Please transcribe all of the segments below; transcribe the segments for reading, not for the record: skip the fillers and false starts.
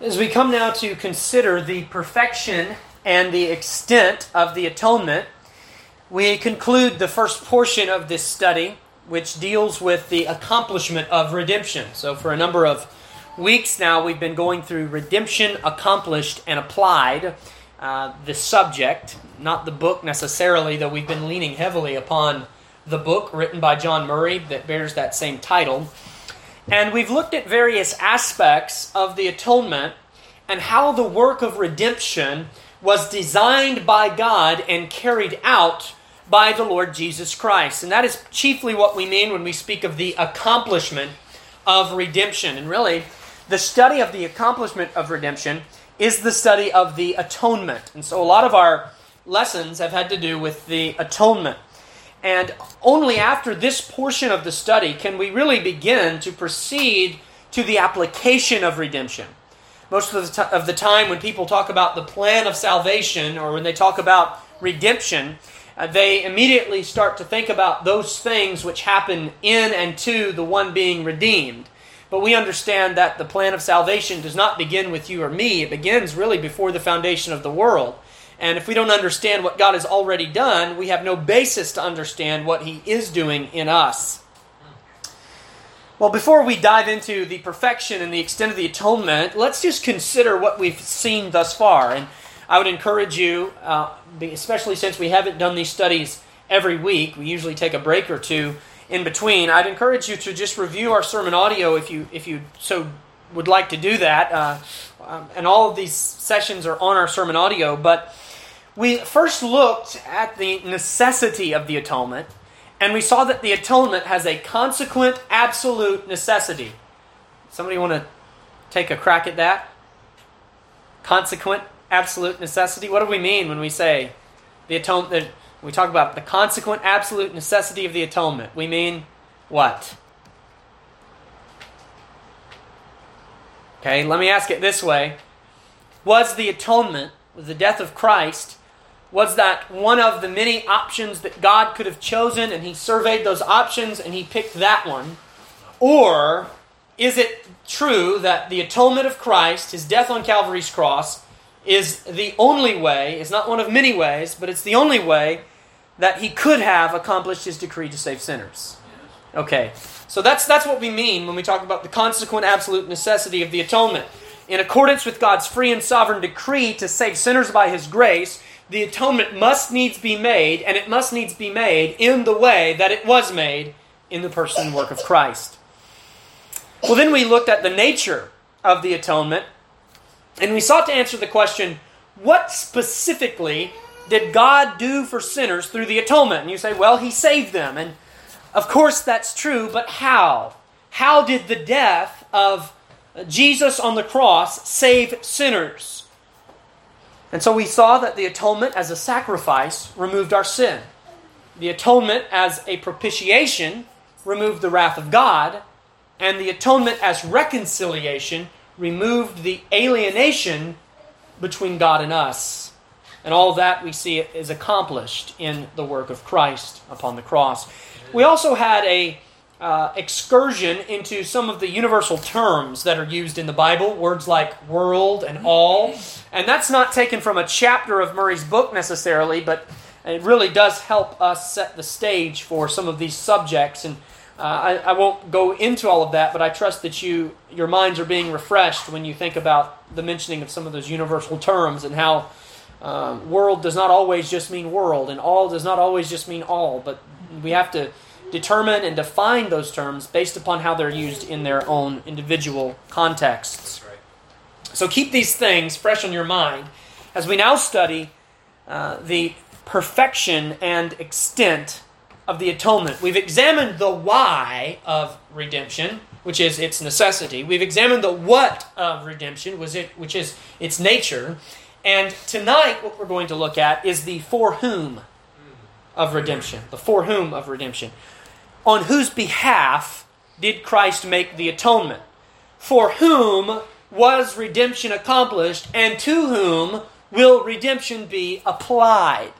As we come now to consider the perfection and the extent of the atonement, we conclude the first portion of this study, which deals with the accomplishment of redemption. So for a number of weeks now, we've been going through Redemption, Accomplished, and Applied, the subject, not the book necessarily, though we've been leaning heavily upon the book written by John Murray that bears that same title. And we've looked at various aspects of the atonement and how the work of redemption was designed by God and carried out by the Lord Jesus Christ. And that is chiefly what we mean when we speak of the accomplishment of redemption. And really, the study of the accomplishment of redemption is the study of the atonement. And so a lot of our lessons have had to do with the atonement. And only after this portion of the study can we really begin to proceed to the application of redemption. Most of the time when people talk about the plan of salvation, or when they talk about redemption, they immediately start to think about those things which happen in and to the one being redeemed. But we understand that the plan of salvation does not begin with you or me. It begins really before the foundation of the world. And if we don't understand what God has already done, we have no basis to understand what He is doing in us. Well, before we dive into the perfection and the extent of the atonement, let's just consider what we've seen thus far. And I would encourage you, especially since we haven't done these studies every week, we usually take a break or two in between, I'd encourage you to just review our sermon audio if you so would like to do that. And all of these sessions are on our sermon audio. But we first looked at the necessity of the atonement, and we saw that the atonement has a consequent, absolute necessity. Somebody want to take a crack at that? Consequent, absolute necessity? What do we mean when we say the atonement? We talk about the consequent, absolute necessity of the atonement. We mean what? Okay, let me ask it this way. Was the atonement, the death of Christ, was that one of the many options that God could have chosen, and He surveyed those options and He picked that one? Or is it true that the atonement of Christ, His death on Calvary's cross, is the only way, it's not one of many ways, but it's the only way that He could have accomplished His decree to save sinners? Okay, so that's what we mean when we talk about the consequent absolute necessity of the atonement. In accordance with God's free and sovereign decree to save sinners by His grace, the atonement must needs be made, and it must needs be made in the way that it was made in the person and work of Christ. Well, then we looked at the nature of the atonement, and we sought to answer the question, what specifically did God do for sinners through the atonement? And you say, well, He saved them. And of course that's true, but how? How did the death of Jesus on the cross save sinners? And so we saw that the atonement as a sacrifice removed our sin. The atonement as a propitiation removed the wrath of God. And the atonement as reconciliation removed the alienation between God and us. And all that we see is accomplished in the work of Christ upon the cross. We also had an excursion into some of the universal terms that are used in the Bible, words like world and all. And that's not taken from a chapter of Murray's book necessarily, but it really does help us set the stage for some of these subjects. And I won't go into all of that, but I trust that your minds are being refreshed when you think about the mentioning of some of those universal terms, and how world does not always just mean world, and all does not always just mean all, but we have to determine and define those terms based upon how they're used in their own individual contexts. Right. So keep these things fresh on your mind as we now study the perfection and extent of the atonement. We've examined the why of redemption, which is its necessity. We've examined the what of redemption, which is its nature. And tonight what we're going to look at is the for whom of redemption, the for whom of redemption. On whose behalf did Christ make the atonement? For whom was redemption accomplished, and to whom will redemption be applied?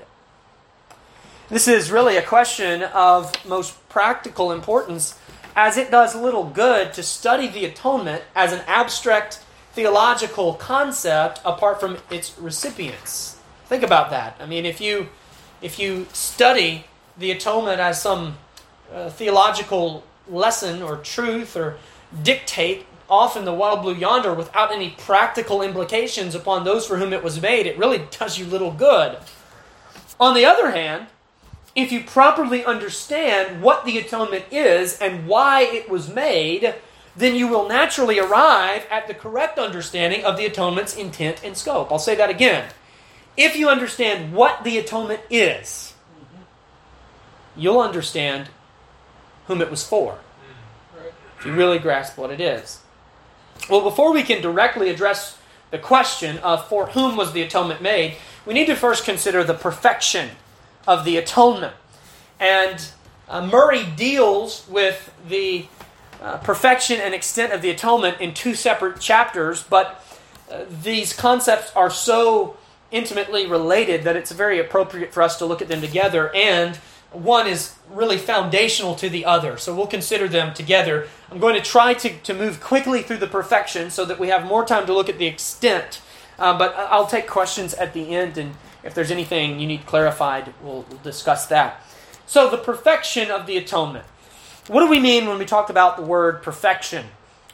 This is really a question of most practical importance, as it does little good to study the atonement as an abstract theological concept apart from its recipients. Think about that. I mean, if you study the atonement as some theological lesson or truth or dictate off in the wild blue yonder without any practical implications upon those for whom it was made, it really does you little good. On the other hand, if you properly understand what the atonement is and why it was made, then you will naturally arrive at the correct understanding of the atonement's intent and scope. I'll say that again. If you understand what the atonement is, you'll understand whom it was for, if you really grasp what it is. Well, before we can directly address the question of for whom was the atonement made, we need to first consider the perfection of the atonement. And Murray deals with the perfection and extent of the atonement in two separate chapters, but these concepts are so intimately related that it's very appropriate for us to look at them together, and one is really foundational to the other, so we'll consider them together. I'm going to try to move quickly through the perfection so that we have more time to look at the extent, but I'll take questions at the end, and if there's anything you need clarified, we'll discuss that. So the perfection of the atonement. What do we mean when we talk about the word perfection?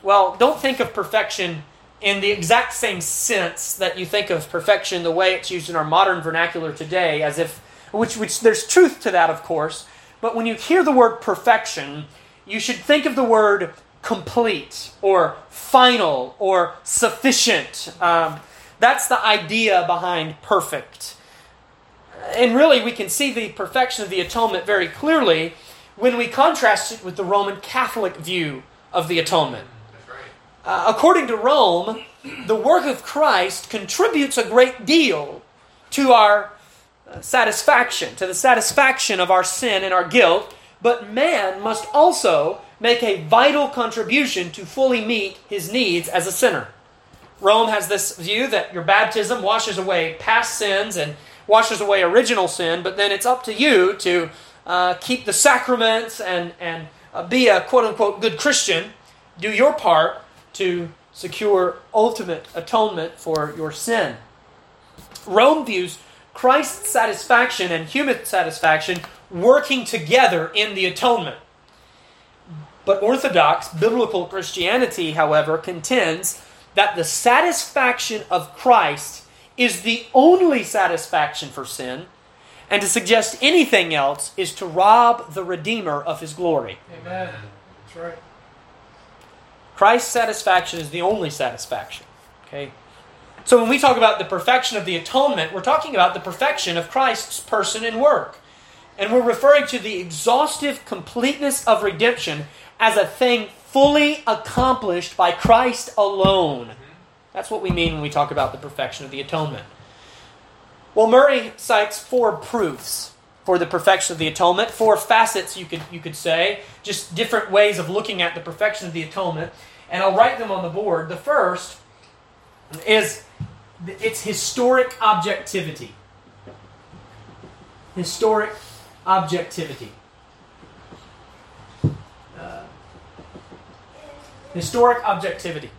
Well, don't think of perfection in the exact same sense that you think of perfection the way it's used in our modern vernacular today, as if which there's truth to that, of course, but when you hear the word perfection, you should think of the word complete or final or sufficient. That's the idea behind perfect. And really, we can see the perfection of the atonement very clearly when we contrast it with the Roman Catholic view of the atonement. According to Rome, the work of Christ contributes a great deal to our satisfaction, to the satisfaction of our sin and our guilt, but man must also make a vital contribution to fully meet his needs as a sinner. Rome has this view that your baptism washes away past sins and washes away original sin, but then it's up to you to keep the sacraments and be a quote-unquote good Christian, do your part to secure ultimate atonement for your sin. Rome views Christ's satisfaction and human satisfaction working together in the atonement. But Orthodox biblical Christianity, however, contends that the satisfaction of Christ is the only satisfaction for sin, and to suggest anything else is to rob the Redeemer of his glory. Amen. That's right. Christ's satisfaction is the only satisfaction. Okay? So when we talk about the perfection of the atonement, we're talking about the perfection of Christ's person and work. And we're referring to the exhaustive completeness of redemption as a thing fully accomplished by Christ alone. That's what we mean when we talk about the perfection of the atonement. Well, Murray cites four proofs for the perfection of the atonement, four facets you could say, just different ways of looking at the perfection of the atonement. And I'll write them on the board. The first is its historic objectivity. Historic objectivity. Historic objectivity.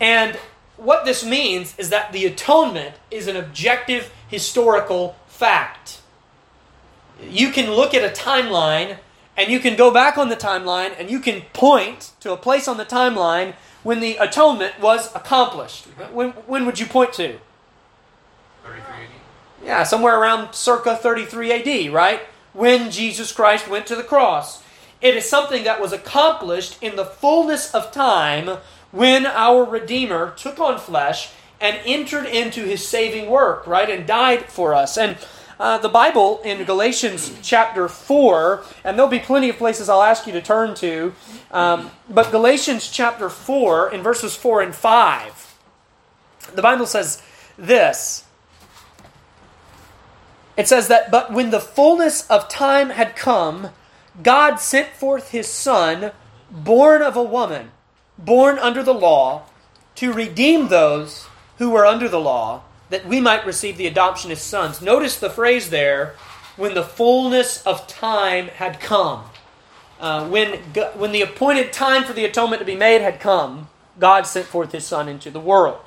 And what this means is that the atonement is an objective historical fact. You can look at a timeline, and you can go back on the timeline, and you can point to a place on the timeline when the atonement was accomplished. When would you point to? 33 AD. Yeah, somewhere around circa 33 AD, right? When Jesus Christ went to the cross. It is something that was accomplished in the fullness of time when our Redeemer took on flesh and entered into his saving work, right? And died for us. And the Bible in Galatians chapter 4, and there'll be plenty of places I'll ask you to turn to, but Galatians chapter 4, in verses 4 and 5, the Bible says this. It says that, "But when the fullness of time had come, God sent forth his Son, born of a woman, born under the law, to redeem those who were under the law, that we might receive the adoption as sons." Notice the phrase there, when the fullness of time had come. When the appointed time for the atonement to be made had come, God sent forth his Son into the world.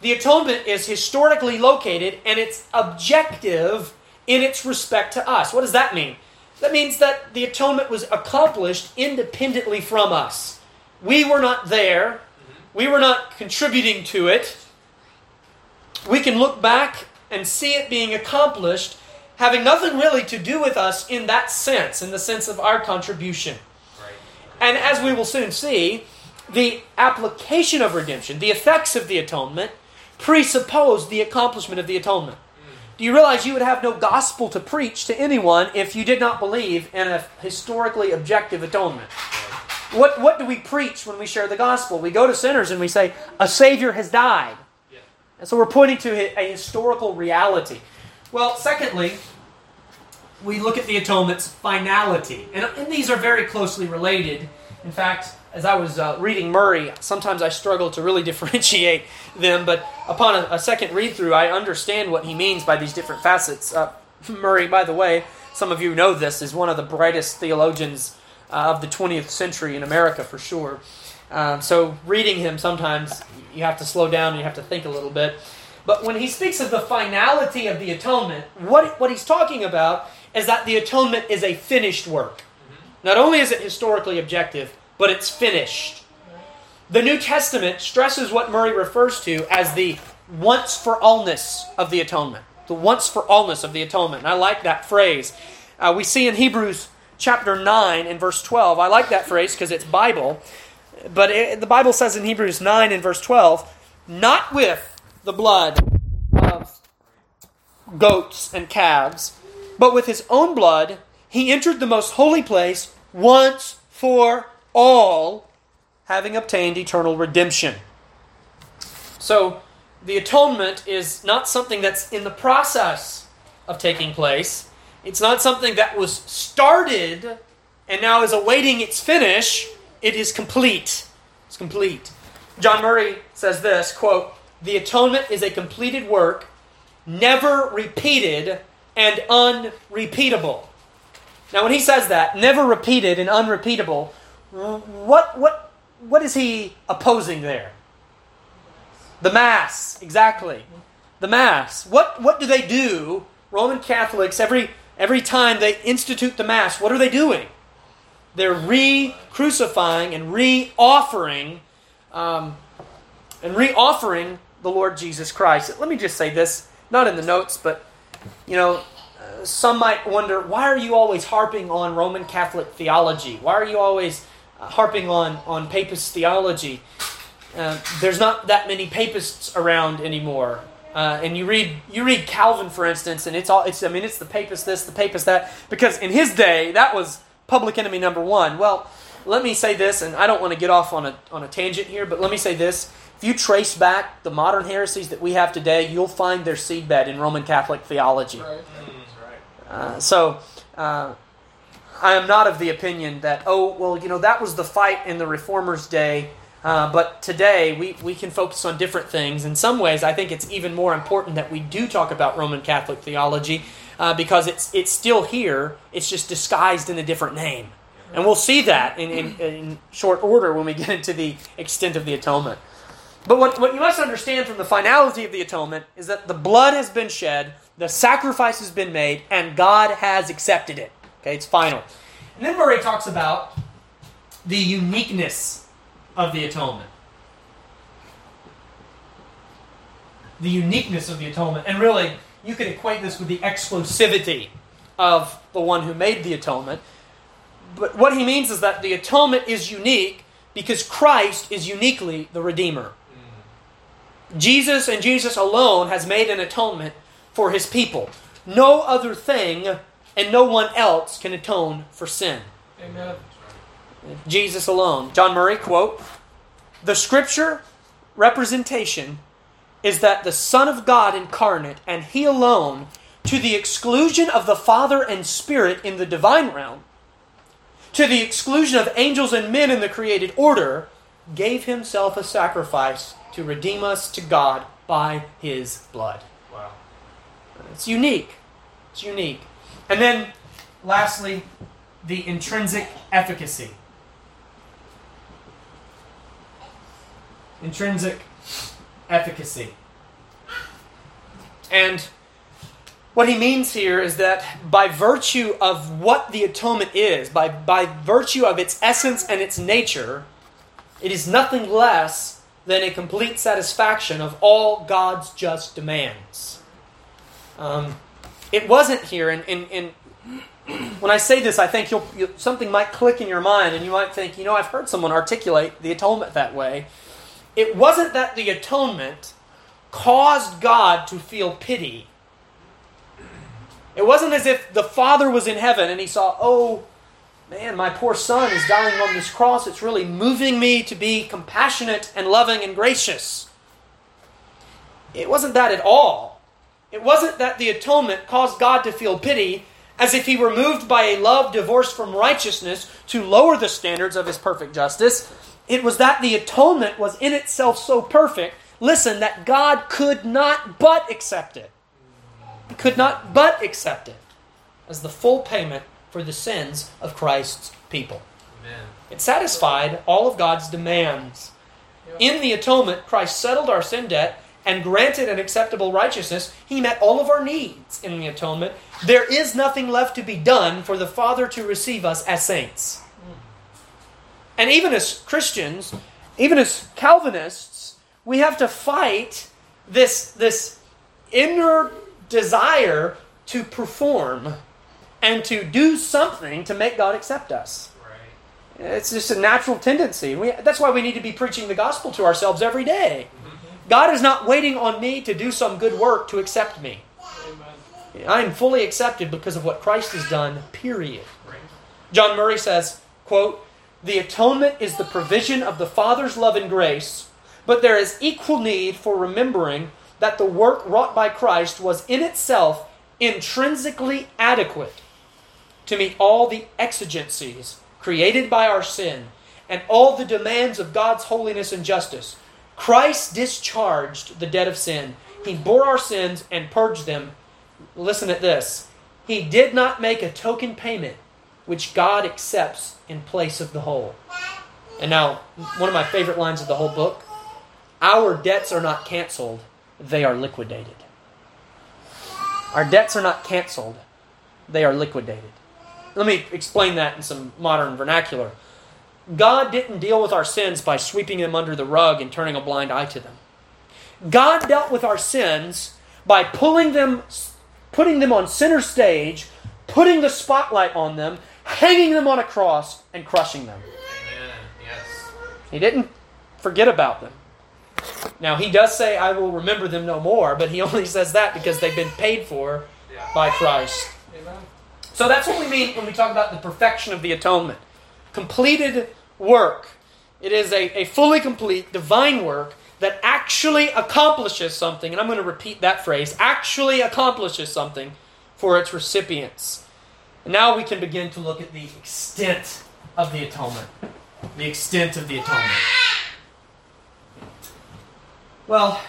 The atonement is historically located and it's objective in its respect to us. What does that mean? That means that the atonement was accomplished independently from us. We were not there. We were not contributing to it. We can look back and see it being accomplished, having nothing really to do with us in that sense, in the sense of our contribution. Right. And as we will soon see, the application of redemption, the effects of the atonement, presuppose the accomplishment of the atonement. Do you realize you would have no gospel to preach to anyone if you did not believe in a historically objective atonement? What do we preach when we share the gospel? We go to sinners and we say, a Savior has died. Yeah. And so we're pointing to a historical reality. Well, secondly, we look at the atonement's finality. And these are very closely related. In fact, as I was reading Murray, sometimes I struggle to really differentiate them, but upon a second read-through, I understand what he means by these different facets. Murray, by the way, some of you know this, is one of the brightest theologians of the 20th century in America, for sure. So reading him, sometimes you have to slow down and you have to think a little bit. But when he speaks of the finality of the atonement, what he's talking about is that the atonement is a finished work. Not only is it historically objective, but it's finished. The New Testament stresses what Murray refers to as the once-for-allness of the atonement. The once-for-allness of the atonement. And I like that phrase. We see in Hebrews chapter 9 and verse 12. I like that phrase because it's Bible. But the Bible says in Hebrews 9 and verse 12, not with the blood of goats and calves, but with his own blood, he entered the most holy place once for all, having obtained eternal redemption. So, the atonement is not something that's in the process of taking place. It's not something that was started and now is awaiting its finish. It is complete. It's complete. John Murray says this, quote, "The atonement is a completed work, never repeated and unrepeatable." Now, when he says that, never repeated and unrepeatable, what is he opposing there? The Mass, exactly. The Mass. What do they do? Roman Catholics, every time they institute the Mass, what are they doing? They're re-crucifying and re-offering the Lord Jesus Christ. Let me just say this, not in the notes, but you know, some might wonder, why are you always harping on Roman Catholic theology? Why are you always harping on papist theology? There's not that many papists around anymore. And you read Calvin, for instance, and it's the papist this, the papist that, because in his day that was public enemy number one. Well, let me say this, and I don't want to get off on a tangent here, but let me say this: if you trace back the modern heresies that we have today, you'll find their seedbed in Roman Catholic theology. Right. So I am not of the opinion that, that was the fight in the Reformers' day, but today we can focus on different things. In some ways, I think it's even more important that we do talk about Roman Catholic theology because it's still here. It's just disguised in a different name. And we'll see that in short order when we get into the extent of the atonement. But what you must understand from the finality of the atonement is that the blood has been shed, the sacrifice has been made, and God has accepted it. Okay, it's final. And then Murray talks about the uniqueness of the atonement. The uniqueness of the atonement. And really, you could equate this with the exclusivity of the one who made the atonement. But what he means is that the atonement is unique because Christ is uniquely the Redeemer. Jesus and Jesus alone has made an atonement for his people. No other thing and no one else can atone for sin. Amen. Jesus alone. John Murray, quote, "The scripture representation is that the Son of God incarnate and he alone, to the exclusion of the Father and Spirit in the divine realm, to the exclusion of angels and men in the created order, gave himself a sacrifice to redeem us to God by his blood." Wow. It's unique. It's unique. And then, lastly, the intrinsic efficacy. intrinsic efficacy. And what he means here is that by virtue of what the atonement is, by virtue of its essence and its nature, it is nothing less than a complete satisfaction of all God's just demands. It wasn't here, and when I say this, I think something might click in your mind, and you might think, I've heard someone articulate the atonement that way. It wasn't that the atonement caused God to feel pity. It wasn't as if the Father was in heaven and he saw, oh, man, my poor son is dying on this cross. It's really moving me to be compassionate and loving and gracious. It wasn't that at all. It wasn't that the atonement caused God to feel pity as if he were moved by a love divorced from righteousness to lower the standards of his perfect justice. It was that the atonement was in itself so perfect, listen, that God could not but accept it. He could not but accept it as the full payment for the sins of Christ's people. Amen. It satisfied all of God's demands. In the atonement, Christ settled our sin debt and granted an acceptable righteousness. He met all of our needs in the atonement. There is nothing left to be done for the Father to receive us as saints. And even as Christians, even as Calvinists, we have to fight this inner desire to perform and to do something to make God accept us. Right. It's just a natural tendency. That's why we need to be preaching the gospel to ourselves every day. Mm-hmm. God is not waiting on me to do some good work to accept me. Amen. I am fully accepted because of what Christ has done, period. Right. John Murray says, quote, "The atonement is the provision of the Father's love and grace, but there is equal need for remembering that the work wrought by Christ was in itself intrinsically adequate to meet all the exigencies created by our sin and all the demands of God's holiness and justice. Christ discharged the debt of sin. He bore our sins and purged them." Listen at this. "He did not make a token payment, which God accepts in place of the whole." And now, one of my favorite lines of the whole book, "Our debts are not canceled. They are liquidated." Our debts are not canceled. They are liquidated. Let me explain that in some modern vernacular. God didn't deal with our sins by sweeping them under the rug and turning a blind eye to them. God dealt with our sins by putting them on center stage, putting the spotlight on them, hanging them on a cross, and crushing them. Amen. Yes. He didn't forget about them. Now, he does say, "I will remember them no more," but he only says that because they've been paid for by Christ. Amen. So that's what we mean when we talk about the perfection of the atonement. Completed work. It is a fully complete divine work that actually accomplishes something, and I'm going to repeat that phrase, actually accomplishes something for its recipients. And now we can begin to look at the extent of the atonement. The extent of the atonement. Well,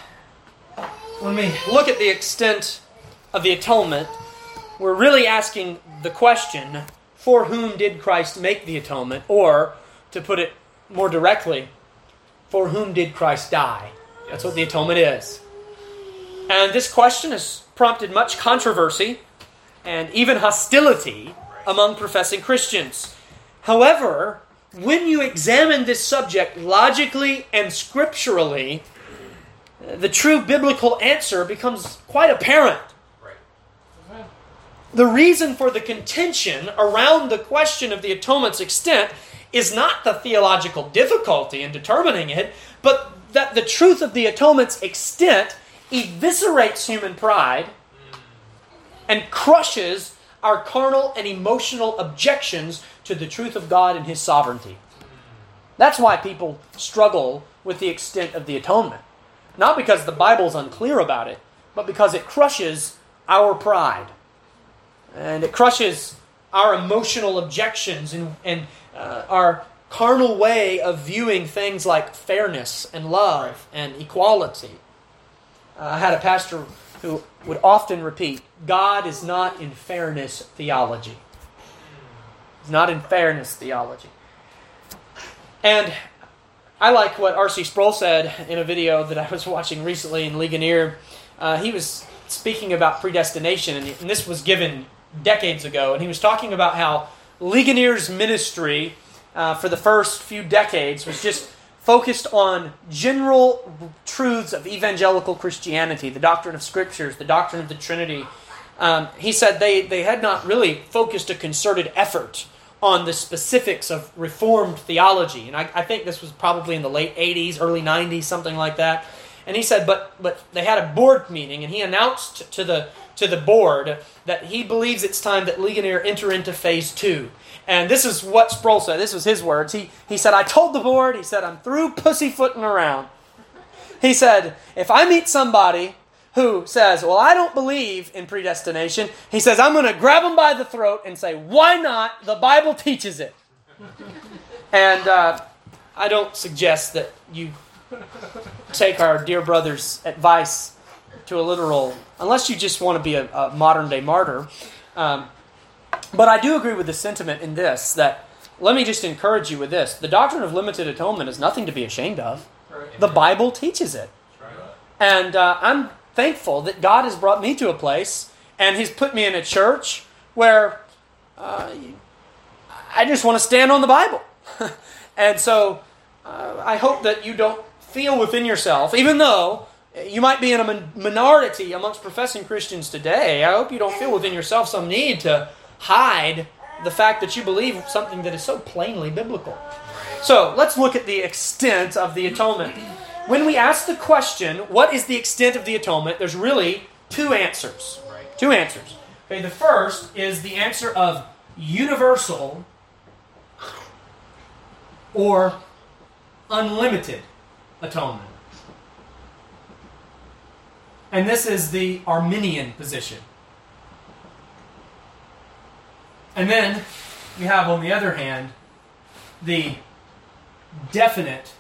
when we look at the extent of the atonement, we're really asking the question, for whom did Christ make the atonement? Or, to put it more directly, for whom did Christ die? That's what the atonement is. And this question has prompted much controversy and even hostility among professing Christians. However, when you examine this subject logically and scripturally, the true biblical answer becomes quite apparent. Right. The reason for the contention around the question of the atonement's extent is not the theological difficulty in determining it, but that the truth of the atonement's extent eviscerates human pride and crushes our carnal and emotional objections to the truth of God and His sovereignty. That's why people struggle with the extent of the atonement. Not because the Bible's unclear about it, but because it crushes our pride. And it crushes our emotional objections and our carnal way of viewing things like fairness and love and equality. I had a pastor who would often repeat, "God is not in fairness theology." He's not in fairness theology. And I like what R.C. Sproul said in a video that I was watching recently in Ligonier. He was speaking about predestination, and this was given decades ago, and he was talking about how Ligonier's ministry for the first few decades was just focused on general truths of evangelical Christianity, the doctrine of Scriptures, the doctrine of the Trinity. He said they had not really focused a concerted effort on the specifics of Reformed theology. And I think this was probably in the late 80s, early 90s, something like that. And he said, but they had a board meeting, and he announced to the board that he believes it's time that Ligonier enter into phase 2. And this is what Sproul said. This was his words. He said, I told the board, he said, I'm through pussyfooting around. He said, if I meet somebody who says, well, I don't believe in predestination, he says, I'm going to grab them by the throat and say, why not? The Bible teaches it. And I don't suggest that you take our dear brother's advice to a literal, unless you just want to be a modern-day martyr. But I do agree with the sentiment in this, that let me just encourage you with this. The doctrine of limited atonement is nothing to be ashamed of. Right. The Bible teaches it. Right. And I'm thankful that God has brought me to a place and He's put me in a church where I just want to stand on the Bible. And so I hope that you don't feel within yourself, even though you might be in a minority amongst professing Christians today, I hope you don't feel within yourself some need to hide the fact that you believe something that is so plainly biblical. So let's look at the extent of the atonement. When we ask the question, what is the extent of the atonement, there's really two answers. Two answers. Okay, the first is the answer of universal or unlimited atonement. And this is the Arminian position. And then we have, on the other hand, the definite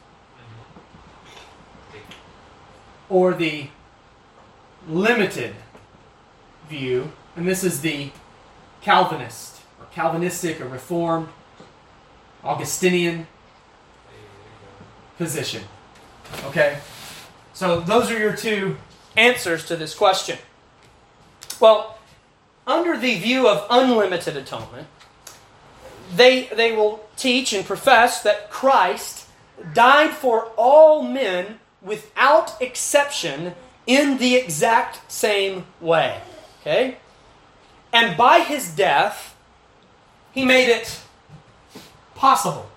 or the limited view. And this is the Calvinist, or Calvinistic, or Reformed, Augustinian position. Okay? So those are your two answers to this question. Well, under the view of unlimited atonement, they will teach and profess that Christ died for all men without exception in the exact same way. Okay? And by His death, He made it possible.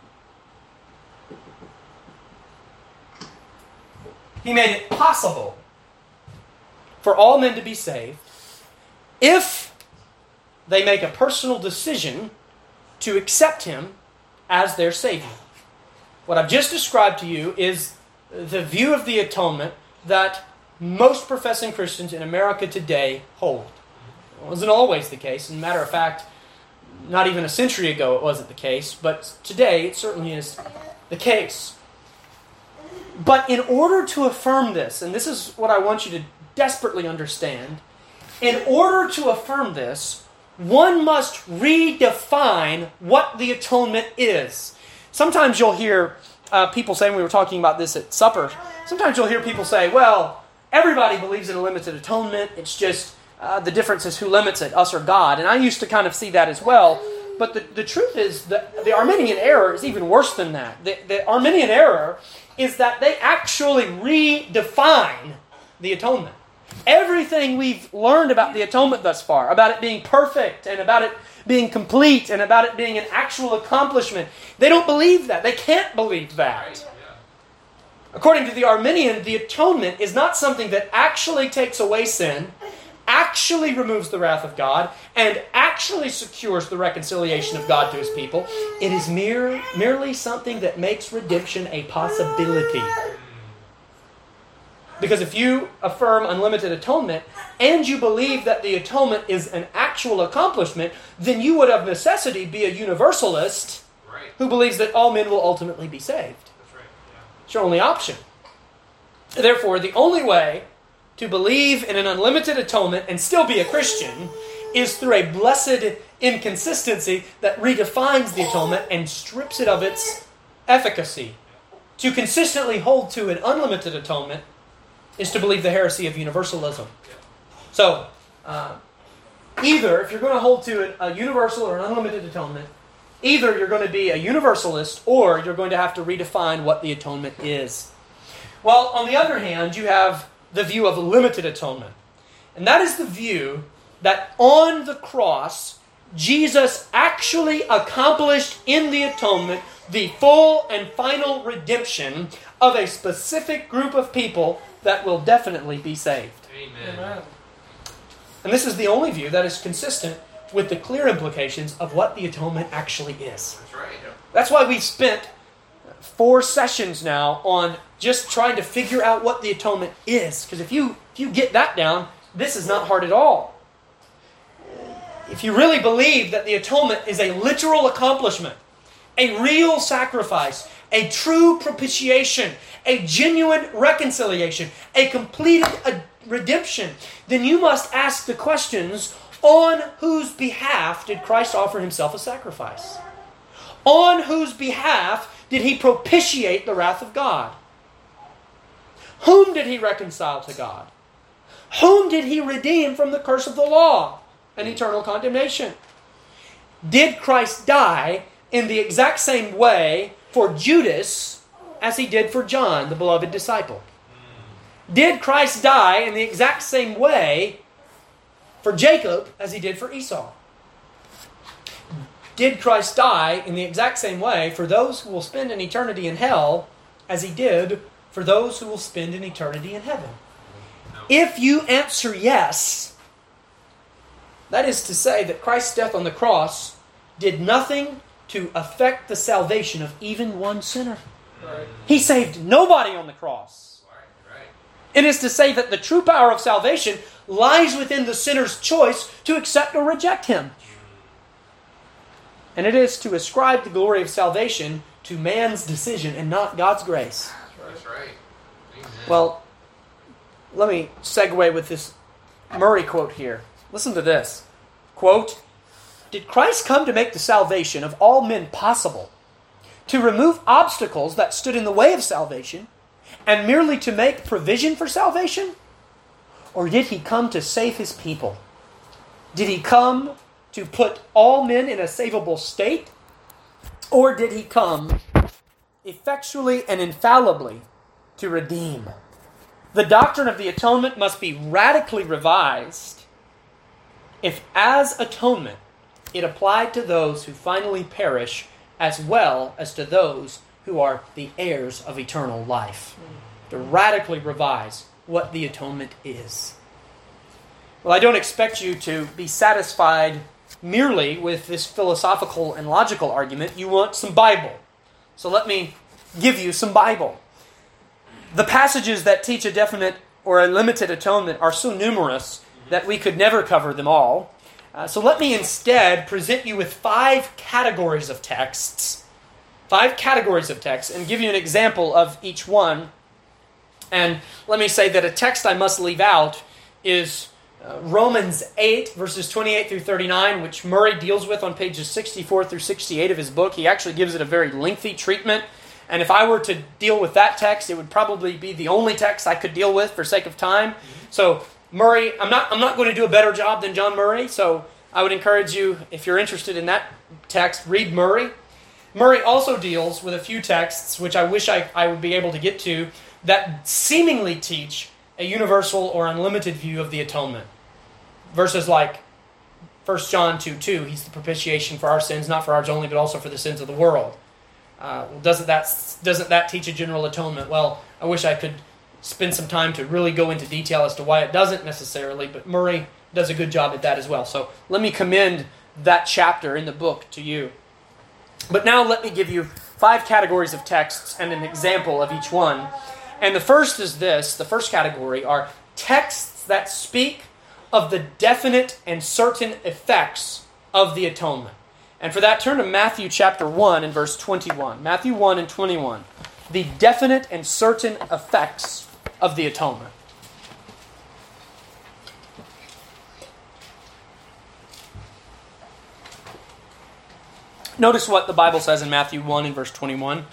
He made it possible for all men to be saved if they make a personal decision to accept Him as their Savior. What I've just described to you is the view of the atonement that most professing Christians in America today hold. It wasn't always the case. As a matter of fact, not even a century ago it wasn't the case, but today it certainly is the case. But in order to affirm this, and this is what I want you to desperately understand, in order to affirm this, one must redefine what the atonement is. Sometimes you'll hear people saying, we were talking about this at supper, sometimes you'll hear people say, well, everybody believes in a limited atonement, it's just the difference is who limits it, us or God. And I used to kind of see that as well, but the truth is that the Arminian error is even worse than that. The Arminian error is that they actually redefine the atonement. Everything we've learned about the atonement thus far, about it being perfect and about it being complete and about it being an actual accomplishment, they don't believe that. They can't believe that. Right. Yeah. According to the Arminian, the atonement is not something that actually takes away sin, actually removes the wrath of God, and actually secures the reconciliation of God to His people. It is merely something that makes redemption a possibility. Because if you affirm unlimited atonement and you believe that the atonement is an actual accomplishment, then you would of necessity be a universalist who believes that all men will ultimately be saved. That's right. Yeah. It's your only option. Therefore, the only way to believe in an unlimited atonement and still be a Christian is through a blessed inconsistency that redefines the atonement and strips it of its efficacy To consistently hold to an unlimited atonement is to believe the heresy of universalism. So, either, if you're going to hold to a universal or an unlimited atonement, either you're going to be a universalist or you're going to have to redefine what the atonement is. Well, on the other hand, you have the view of limited atonement. And that is the view that on the cross, Jesus actually accomplished in the atonement the full and final redemption of a specific group of people that will definitely be saved. Amen. And this is the only view that is consistent with the clear implications of what the atonement actually is. That's right. That's why we've spent 4 sessions now on just trying to figure out what the atonement is. Because if you get that down, this is not hard at all. If you really believe that the atonement is a literal accomplishment, a real sacrifice, a true propitiation, a genuine reconciliation, a completed redemption, then you must ask the questions, on whose behalf did Christ offer himself a sacrifice? On whose behalf did he propitiate the wrath of God? Whom did he reconcile to God? Whom did he redeem from the curse of the law and eternal condemnation? Did Christ die in the exact same way for Judas as he did for John, the beloved disciple? Did Christ die in the exact same way for Jacob as he did for Esau? Did Christ die in the exact same way for those who will spend an eternity in hell as he did for those who will spend an eternity in heaven? If you answer yes, that is to say that Christ's death on the cross did nothing to affect the salvation of even one sinner. Right. He saved nobody on the cross. Right. It is to say that the true power of salvation lies within the sinner's choice to accept or reject him. And it is to ascribe the glory of salvation to man's decision and not God's grace. That's right. Amen. Well, let me segue with this Murray quote here. Listen to this. Quote, "Did Christ come to make the salvation of all men possible, to remove obstacles that stood in the way of salvation, and merely to make provision for salvation? Or did he come to save his people? Did he come to put all men in a savable state? Or did he come effectually and infallibly to redeem? The doctrine of the atonement must be radically revised if, as atonement, it applied to those who finally perish as well as to those who are the heirs of eternal life." To radically revise what the atonement is. Well, I don't expect you to be satisfied merely with this philosophical and logical argument. You want some Bible. So let me give you some Bible. The passages that teach a definite or a limited atonement are so numerous that we could never cover them all. So let me instead present you with 5 categories of texts. 5 categories of texts, and give you an example of each one. And let me say that a text I must leave out is Romans 8, verses 28 through 39, which Murray deals with on pages 64 through 68 of his book. He actually gives it a very lengthy treatment. And if I were to deal with that text, it would probably be the only text I could deal with for sake of time. So Murray, I'm not going to do a better job than John Murray, so I would encourage you, if you're interested in that text, read Murray. Murray also deals with a few texts, which I wish I would be able to get to, that seemingly teach a universal or unlimited view of the atonement. Verses like 1 John 2:2, he's the propitiation for our sins, not for ours only, but also for the sins of the world. Doesn't that teach a general atonement? Well, I wish I could spend some time to really go into detail as to why it doesn't necessarily, but Murray does a good job at that as well. So let me commend that chapter in the book to you. But now let me give you 5 categories of texts and an example of each one. And the first is this. The first category are texts that speak of the definite and certain effects of the atonement. And for that, turn to Matthew chapter 1 and verse 21. Matthew 1 and 21. The definite and certain effects of the atonement. Notice what the Bible says in Matthew 1 and verse 21.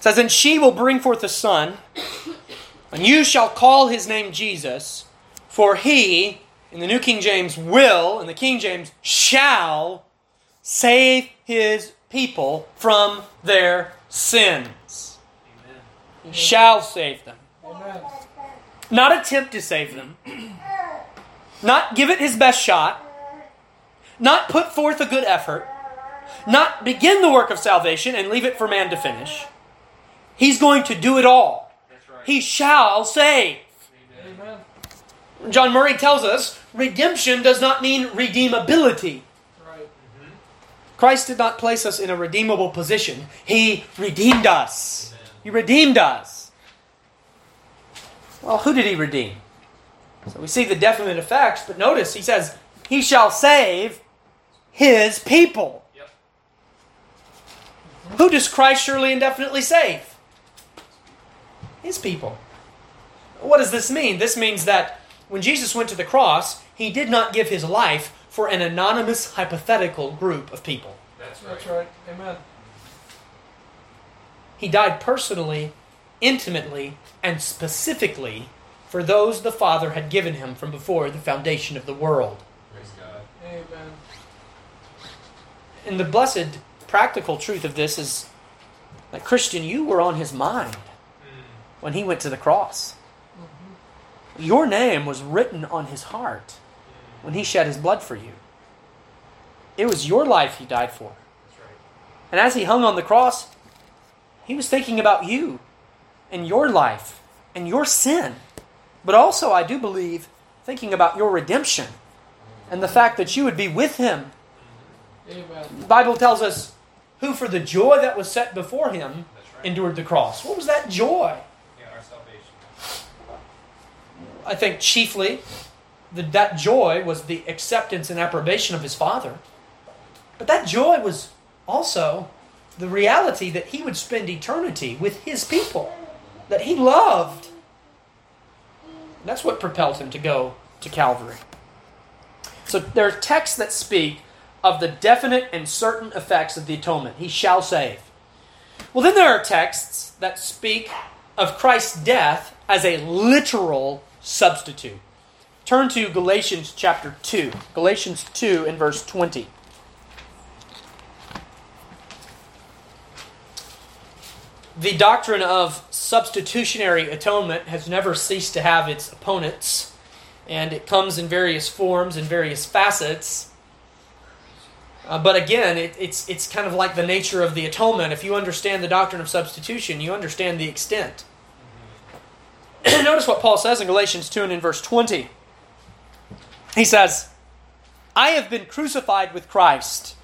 It says, and she will bring forth a son, and you shall call his name Jesus, for he, in the New King James, will, in the King James, shall save his people from their sins. Amen. Shall save them. Amen. Not attempt to save them. Not give it his best shot. Not put forth a good effort. Not begin the work of salvation and leave it for man to finish. He's going to do it all. That's right. He shall save. Amen. John Murray tells us, redemption does not mean redeemability. Right. Mm-hmm. Christ did not place us in a redeemable position. He redeemed us. Amen. He redeemed us. Well, who did he redeem? So we see the definite effects, but notice he says, he shall save his people. Yep. Who does Christ surely and definitely save? His people. What does this mean? This means that when Jesus went to the cross, he did not give his life for an anonymous, hypothetical group of people. That's right. That's right. Amen. He died personally, intimately, and specifically for those the Father had given him from before the foundation of the world. Praise God. Amen. And the blessed practical truth of this is that, Christian, you were on his mind when he went to the cross. Mm-hmm. Your name was written on his heart when he shed his blood for you. It was your life he died for. That's right. And as he hung on the cross, he was thinking about you and your life and your sin. But also, I do believe, thinking about your redemption and the fact that you would be with him. Amen. The Bible tells us who for the joy that was set before him endured the cross. What was that joy? Yeah, our salvation. I think chiefly that joy was the acceptance and approbation of his Father. But that joy was also the reality that he would spend eternity with his people that he loved. And that's what propelled him to go to Calvary. So there are texts that speak of the definite and certain effects of the atonement. He shall save. Well, then there are texts that speak of Christ's death as a literal substitute. Turn to Galatians chapter 2. Galatians 2 and verse 20. The doctrine of substitutionary atonement has never ceased to have its opponents, and it comes in various forms and various facets. But again, it's kind of like the nature of the atonement. If you understand the doctrine of substitution, you understand the extent. Notice what Paul says in Galatians 2 and in verse 20. He says, I have been crucified with Christ.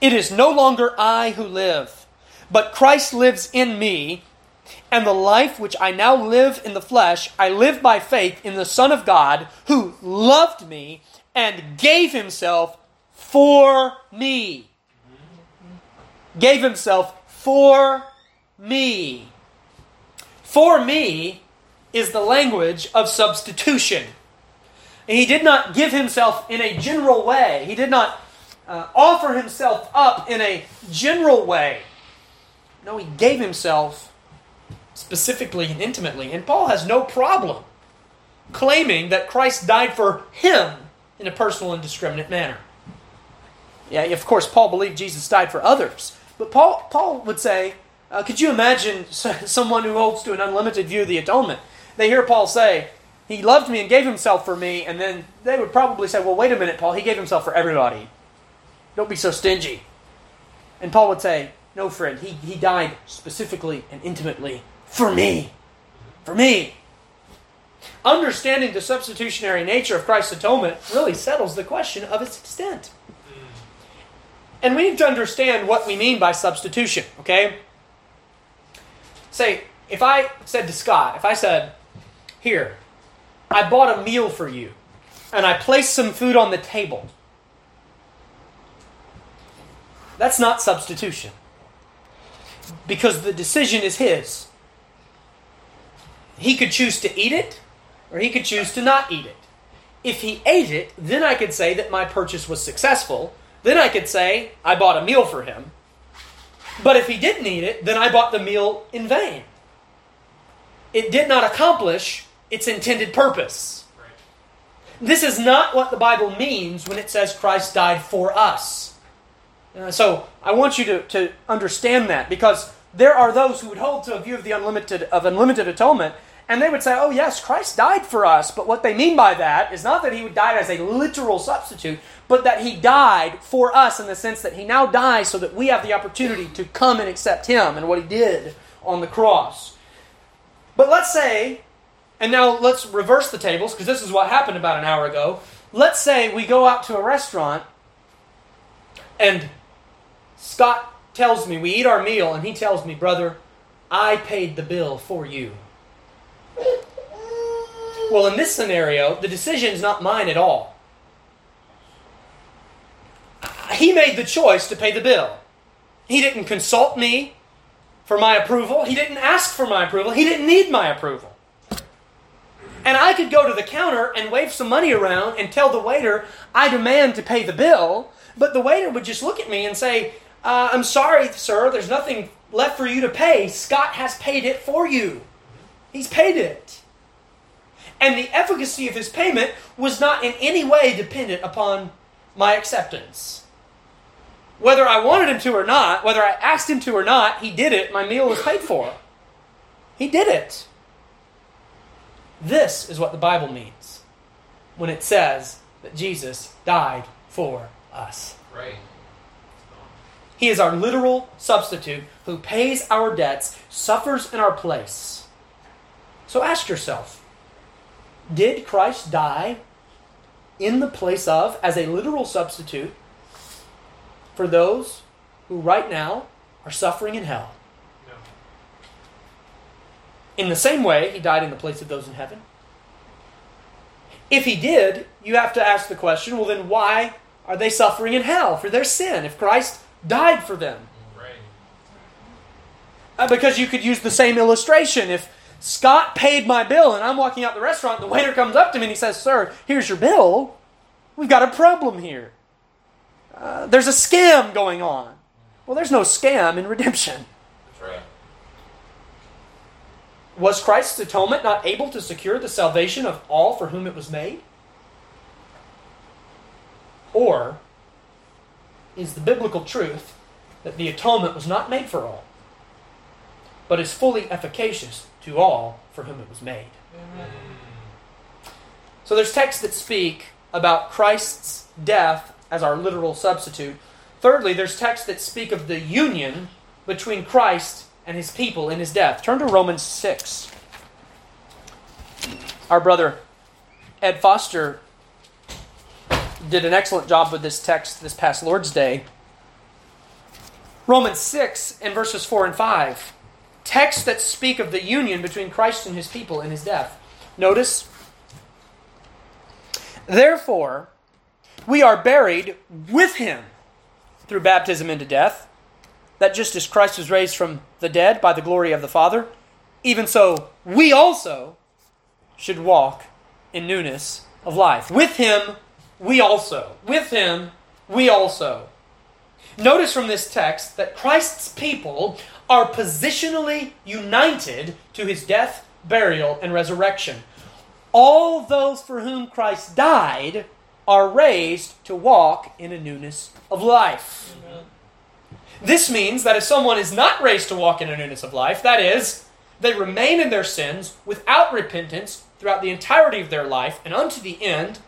It is no longer I who live, but Christ lives in me, and the life which I now live in the flesh, I live by faith in the Son of God, who loved me and gave himself for me. Gave himself for me. For me is the language of substitution. And he did not give himself in a general way. He did not offer himself up in a general way. No, he gave himself specifically and intimately. And Paul has no problem claiming that Christ died for him in a personal and discriminate manner. Yeah, of course, Paul believed Jesus died for others. But Paul would say, could you imagine someone who holds to an unlimited view of the atonement? They hear Paul say, he loved me and gave himself for me. And then they would probably say, well, wait a minute, Paul, he gave himself for everybody. Don't be so stingy. And Paul would say, no, friend, he died specifically and intimately for me. For me. Understanding the substitutionary nature of Christ's atonement really settles the question of its extent. And we need to understand what we mean by substitution, okay? Say, if I said to Scott, here, I bought a meal for you, and I placed some food on the table. That's not substitution. Because the decision is his. He could choose to eat it, or he could choose to not eat it. If he ate it, then I could say that my purchase was successful. Then I could say I bought a meal for him. But if he didn't eat it, then I bought the meal in vain. It did not accomplish its intended purpose. This is not what the Bible means when it says Christ died for us. So I want you to understand that, because there are those who would hold to a view of the unlimited atonement, and they would say, oh yes, Christ died for us, but what they mean by that is not that he would die as a literal substitute, but that he died for us in the sense that he now dies so that we have the opportunity to come and accept him and what he did on the cross. But let's say, and now let's reverse the tables, because this is what happened about an hour ago. Let's say we go out to a restaurant and Scott tells me, we eat our meal, and he tells me, brother, I paid the bill for you. Well, in this scenario, the decision is not mine at all. He made the choice to pay the bill. He didn't consult me for my approval. He didn't ask for my approval. He didn't need my approval. And I could go to the counter and wave some money around and tell the waiter, I demand to pay the bill, but the waiter would just look at me and say, I'm sorry, sir, there's nothing left for you to pay. Scott has paid it for you. He's paid it. And the efficacy of his payment was not in any way dependent upon my acceptance. Whether I wanted him to or not, whether I asked him to or not, he did it. My meal was paid for. He did it. This is what the Bible means when it says that Jesus died for us. Right. He is our literal substitute who pays our debts, suffers in our place. So ask yourself, did Christ die in the place of, as a literal substitute, for those who right now are suffering in hell? No. In the same way, he died in the place of those in heaven. If he did, you have to ask the question, well then why are they suffering in hell for their sin if Christ died for them? Right. Because you could use the same illustration. If Scott paid my bill and I'm walking out the restaurant, the waiter comes up to me and he says, sir, here's your bill. We've got a problem here. There's a scam going on. Well, there's no scam in redemption. That's right. Was Christ's atonement not able to secure the salvation of all for whom it was made? Or is the biblical truth that the atonement was not made for all, but is fully efficacious to all for whom it was made? Amen. So there's texts that speak about Christ's death as our literal substitute. Thirdly, there's texts that speak of the union between Christ and his people in his death. Turn to Romans 6. Our brother Ed Foster did an excellent job with this text this past Lord's Day. Romans 6 and verses 4 and 5. Texts that speak of the union between Christ and his people in his death. Notice, therefore, we are buried with him through baptism into death, that just as Christ was raised from the dead by the glory of the Father, even so we also should walk in newness of life. With him, we also. With him, we also. Notice from this text that Christ's people are positionally united to his death, burial, and resurrection. All those for whom Christ died are raised to walk in a newness of life. Amen. This means that if someone is not raised to walk in a newness of life, that is, they remain in their sins without repentance throughout the entirety of their life, and unto the end,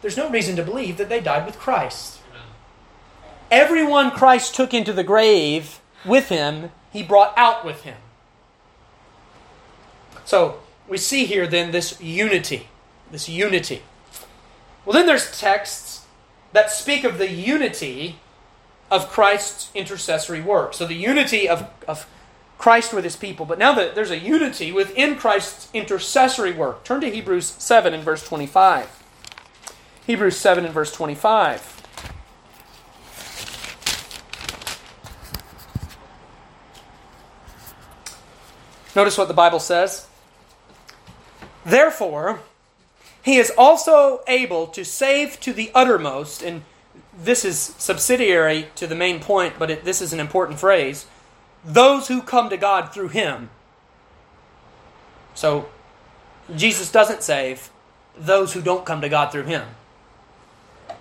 there's no reason to believe that they died with Christ. Everyone Christ took into the grave with him, he brought out with him. So we see here then this unity. This unity. Well, then there's texts that speak of the unity of Christ's intercessory work. So the unity of Christ with his people. But now that there's a unity within Christ's intercessory work, turn to Hebrews 7 and verse 25. Hebrews 7 and verse 25. Notice what the Bible says. Therefore, he is also able to save to the uttermost, and this is subsidiary to the main point, but this is an important phrase, those who come to God through him. So Jesus doesn't save those who don't come to God through him.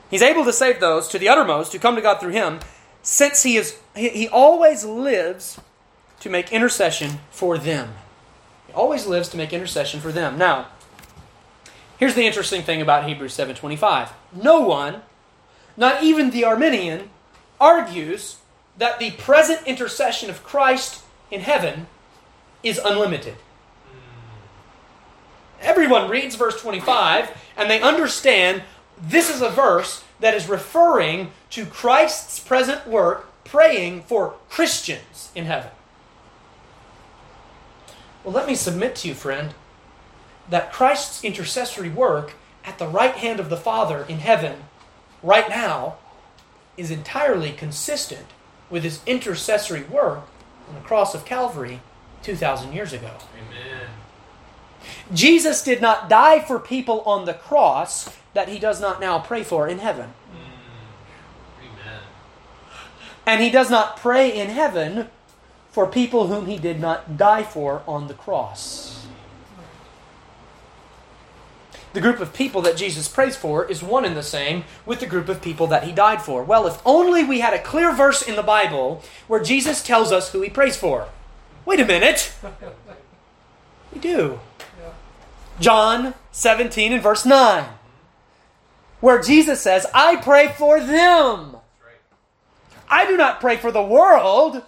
He's able to save those to the uttermost who come to God through him, since he always lives to make intercession for them. He always lives to make intercession for them. Now, here's the interesting thing about Hebrews 7:25. No one, not even the Arminian, argues that the present intercession of Christ in heaven is unlimited. Everyone reads verse 25 and they understand this is a verse that is referring to Christ's present work praying for Christians in heaven. Well, let me submit to you, friend, that Christ's intercessory work at the right hand of the Father in heaven right now is entirely consistent with his intercessory work on the cross of Calvary 2,000 years ago. Amen. Jesus did not die for people on the cross that he does not now pray for in heaven. Amen. And he does not pray in heaven for people whom he did not die for on the cross. The group of people that Jesus prays for is one and the same with the group of people that he died for. Well, if only we had a clear verse in the Bible where Jesus tells us who he prays for. Wait a minute. We do. John 17 and verse 9. Where Jesus says, I pray for them. I do not pray for the world,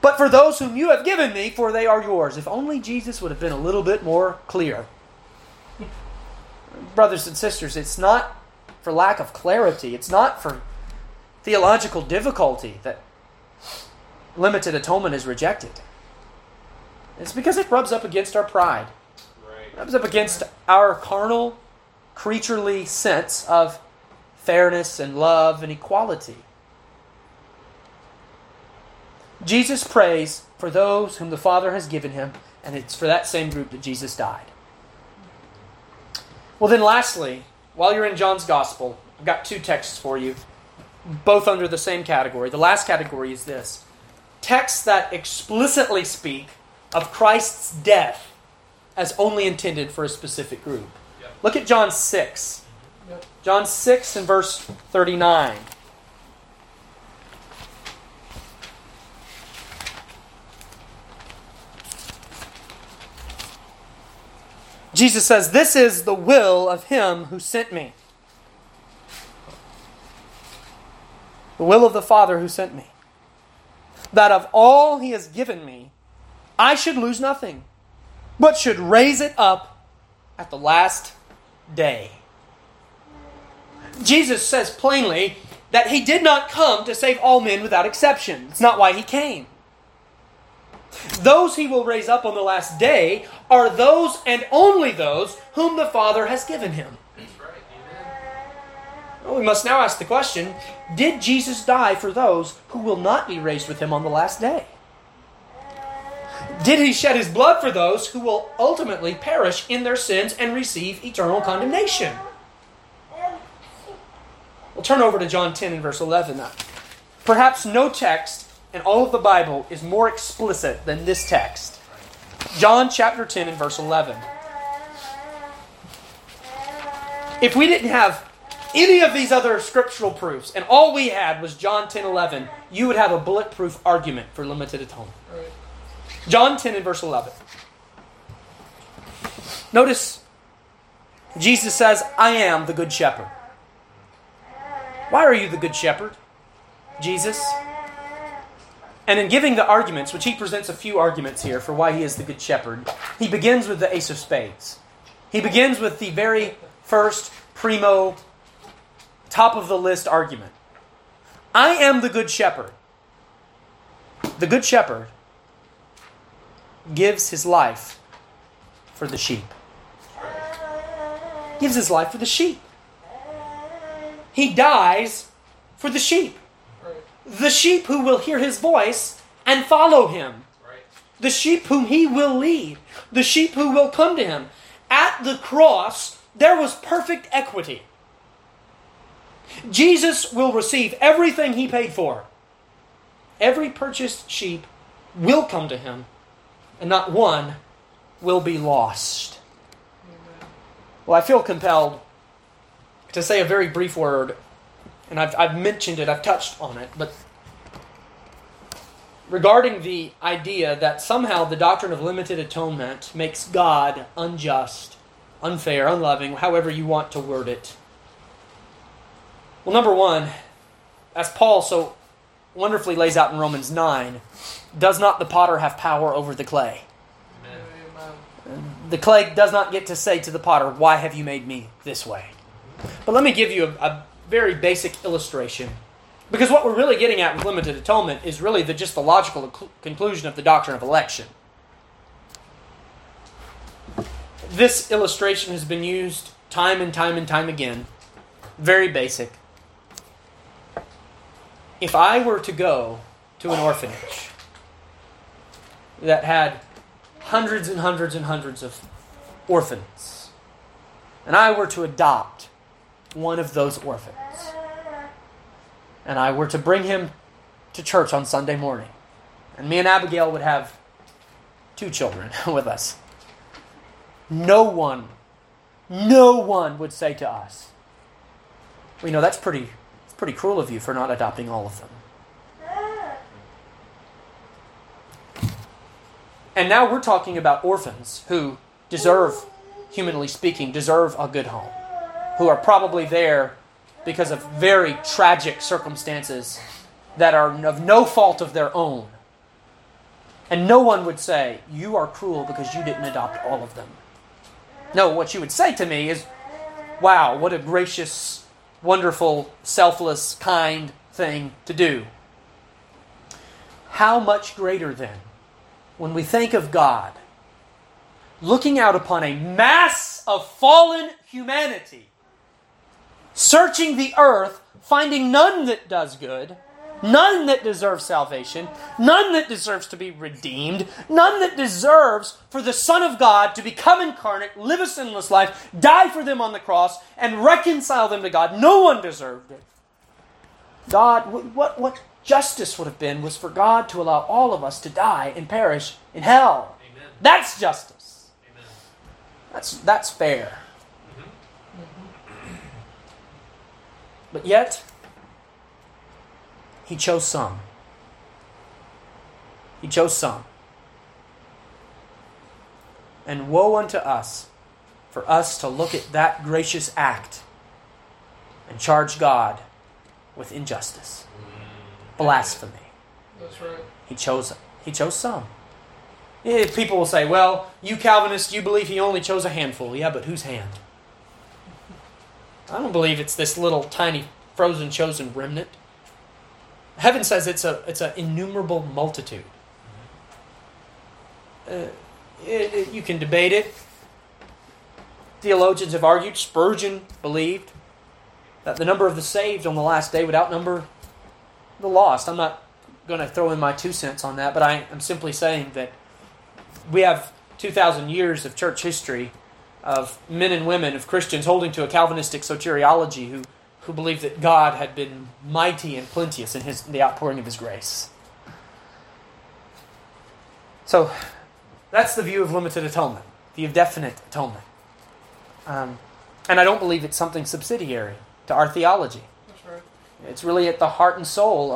but for those whom you have given me, for they are yours. If only Jesus would have been a little bit more clear. Brothers and sisters, it's not for lack of clarity. It's not for theological difficulty that limited atonement is rejected. It's because it rubs up against our pride. It rubs up against our carnal, creaturely sense of fairness and love and equality. Jesus prays for those whom the Father has given him, and it's for that same group that Jesus died. Well, then lastly, while you're in John's Gospel, I've got two texts for you, both under the same category. The last category is this: texts that explicitly speak of Christ's death as only intended for a specific group. Yep. Look at John 6. Yep. John 6 and verse 39. Jesus says, this is the will of him who sent me. The will of the Father who sent me. That of all he has given me, I should lose nothing, but should raise it up at the last day. Jesus says plainly that he did not come to save all men without exception. It's not why he came. Those he will raise up on the last day are those and only those whom the Father has given him. That's right. Amen. Well, we must now ask the question, did Jesus die for those who will not be raised with him on the last day? Did he shed his blood for those who will ultimately perish in their sins and receive eternal condemnation? We'll turn over to John 10 and verse 11 now. Perhaps no text in all of the Bible is more explicit than this text. John chapter 10 and verse 11. If we didn't have any of these other scriptural proofs and all we had was John 10:11, you would have a bulletproof argument for limited atonement. John 10 and verse 11. Notice, Jesus says, I am the good shepherd. Why are you the good shepherd, Jesus? And in giving the arguments, which he presents a few arguments here for why he is the good shepherd, he begins with the ace of spades. He begins with the very first, primo, top of the list argument. I am the good shepherd. The good shepherd gives his life for the sheep. Gives his life for the sheep. He dies for the sheep. The sheep who will hear his voice and follow him. The sheep whom he will lead. The sheep who will come to him. At the cross, there was perfect equity. Jesus will receive everything he paid for. every purchased sheep will come to him, and not one will be lost. Well, I feel compelled to say a very brief word, and I've mentioned it, I've touched on it, but regarding the idea that somehow the doctrine of limited atonement makes God unjust, unfair, unloving, however you want to word it. Well, number one, as Paul so wonderfully lays out in Romans 9, does not the potter have power over the clay? Amen. The clay does not get to say to the potter, why have you made me this way? But let me give you a very basic illustration. Because what we're really getting at with limited atonement is really just the logical conclusion of the doctrine of election. This illustration has been used time and time and time again. Very basic. If I were to go to an orphanage that had hundreds and hundreds and hundreds of orphans, and I were to adopt one of those orphans, and I were to bring him to church on Sunday morning, and me and Abigail would have 2 children with us, no one would say to us, well, you know, it's pretty cruel of you for not adopting all of them. And now we're talking about orphans who deserve, humanly speaking, deserve a good home, who are probably there because of very tragic circumstances that are of no fault of their own. And no one would say, you are cruel because you didn't adopt all of them. No, what you would say to me is, wow, what a gracious, wonderful, selfless, kind thing to do. How much greater then, when we think of God, looking out upon a mass of fallen humanity, searching the earth, finding none that does good, none that deserves salvation, none that deserves to be redeemed, none that deserves for the Son of God to become incarnate, live a sinless life, die for them on the cross, and reconcile them to God. No one deserved it. God, what justice would have been was for God to allow all of us to die and perish in hell. Amen. That's justice. Amen. That's fair. But yet, he chose some. He chose some. And woe unto us for us to look at that gracious act and charge God with injustice, blasphemy. That's right. He chose some. People will say, well, you Calvinists, you believe he only chose a handful. Yeah, but whose hand? I don't believe it's this little tiny frozen chosen remnant. Heaven says it's an innumerable multitude. You can debate it. Theologians have argued. Spurgeon believed that the number of the saved on the last day would outnumber the lost. I'm not going to throw in my 2 cents on that, but I am simply saying that we have 2,000 years of church history of men and women, of Christians holding to a Calvinistic soteriology who believed that God had been mighty and plenteous in the outpouring of His grace. So, that's the view of limited atonement, the view of definite atonement. And I don't believe it's something subsidiary to our theology. Right. It's really at the heart and soul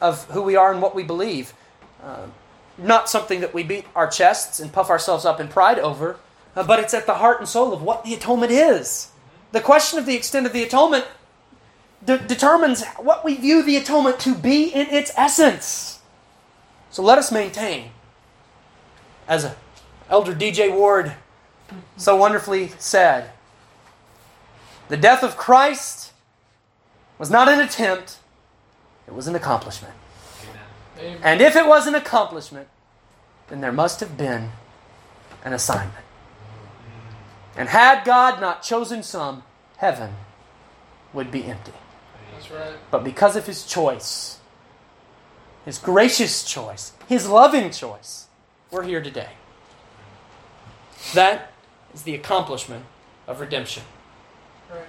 of who we are and what we believe. Not something that we beat our chests and puff ourselves up in pride over, but it's at the heart and soul of what the atonement is. The question of the extent of the atonement determines what we view the atonement to be in its essence. So let us maintain, as Elder D.J. Ward so wonderfully said, the death of Christ was not an attempt, it was an accomplishment. Amen. And if it was an accomplishment, then there must have been an assignment. And had God not chosen some, heaven would be empty. That's right. But because of His choice, His gracious choice, His loving choice, we're here today. That is the accomplishment of redemption. Right.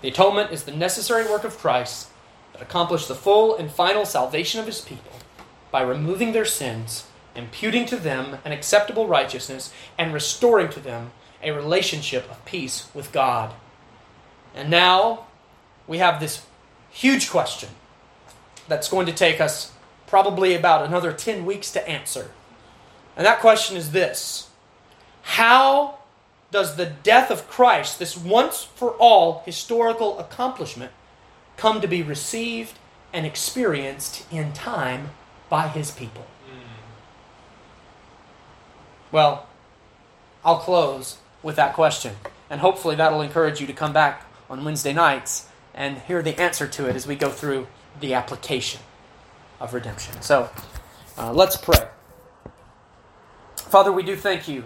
The atonement is the necessary work of Christ that accomplished the full and final salvation of his people by removing their sins, imputing to them an acceptable righteousness, and restoring to them a relationship of peace with God. And now we have this huge question that's going to take us probably about another 10 weeks to answer. And that question is this: how does the death of Christ, this once-for-all historical accomplishment, come to be received and experienced in time by his people? Well, I'll close with that question. And hopefully that'll encourage you to come back on Wednesday nights and hear the answer to it as we go through the application of redemption. So, let's pray. Father, we do thank you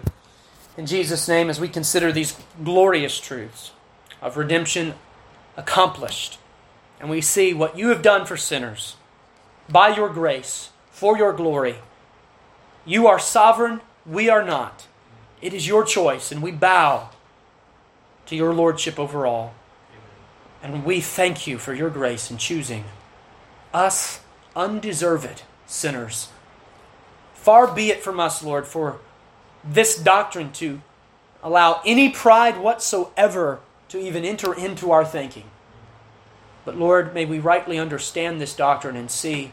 in Jesus' name as we consider these glorious truths of redemption accomplished. And we see what you have done for sinners by your grace, for your glory. You are sovereign, we are not. It is your choice, and we bow to your lordship over all. And we thank you for your grace in choosing us, undeserved sinners. Far be it from us, Lord, for this doctrine to allow any pride whatsoever to even enter into our thinking. But Lord, may we rightly understand this doctrine and see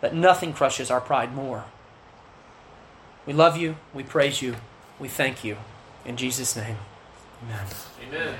that nothing crushes our pride more. We love you, we praise you, we thank you. In Jesus' name, amen. Amen.